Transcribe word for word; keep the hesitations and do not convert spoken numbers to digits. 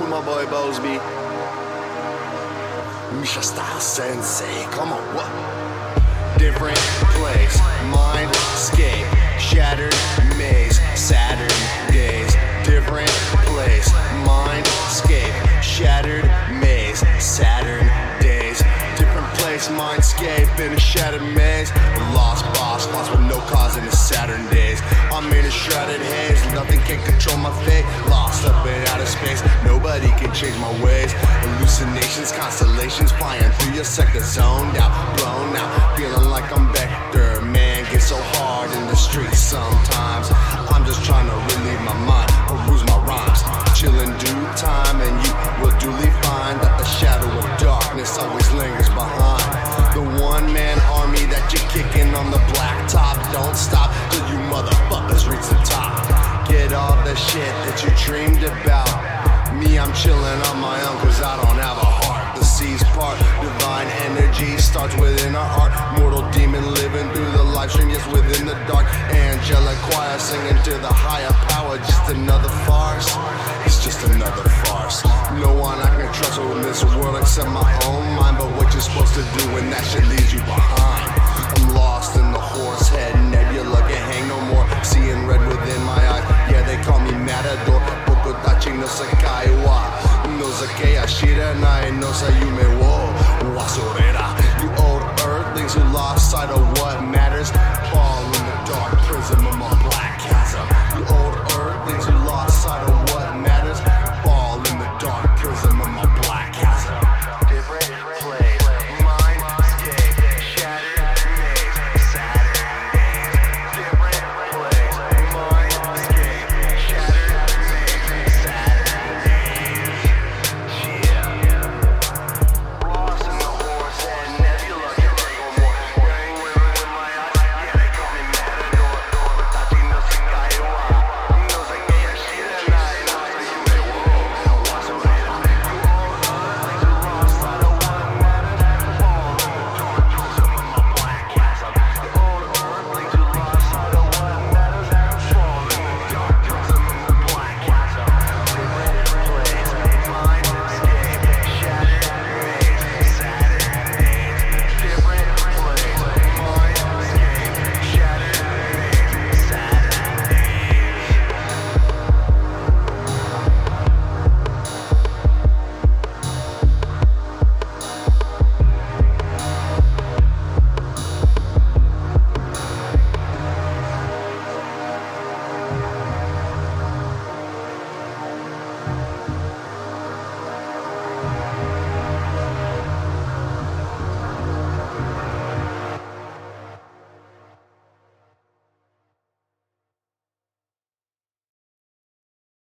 I'm with my boy BOSEBY. Misha Style Sensei, come on, what? Different place, mind scape, shattered maze, Saturn Daze. Different place, mind scape, shattered maze, Saturn Daze. Different place, mind scape, in a shattered maze. A lost boss, lost with no cause in a Saturn Daze. I'm in a shrouded haze, nothing can control my fate. Lost up in outer space, nobody can change my ways. Hallucinations, constellations, flying through your sector. Zoned out, blown out, feeling like I'm Vector. Man, get so hard in the streets sometimes. I'm just trying to relieve my mind, peruse my rhymes. Chill in due time and you will duly find that the shadow of darkness always lingers behind. The one-man army that you're kicking on the blacktop. Don't stop till you motherfuckers reach the top. Get all the shit that you dreamed about. Me, I'm chilling on my own cause I don't have a heart. The seas part, divine energy starts within our heart. Mortal demon living through the live stream, yes, within the dark. Angelic choir singing to the higher power. Just another farce, it's just another farce. No one I can trust in this world except my own mind. But what you're supposed to do when that shit leaves you behind? I'm lost in the horse head nebula, can't hang no more. Seeing red within my eyes, yeah, they call me Matador. Touching no sakai wa no sakai ashira nai no sayume wo wasurera. You old earthlings who lost sight of what matters fall in the dark prism of my black chasm. You old earthlings who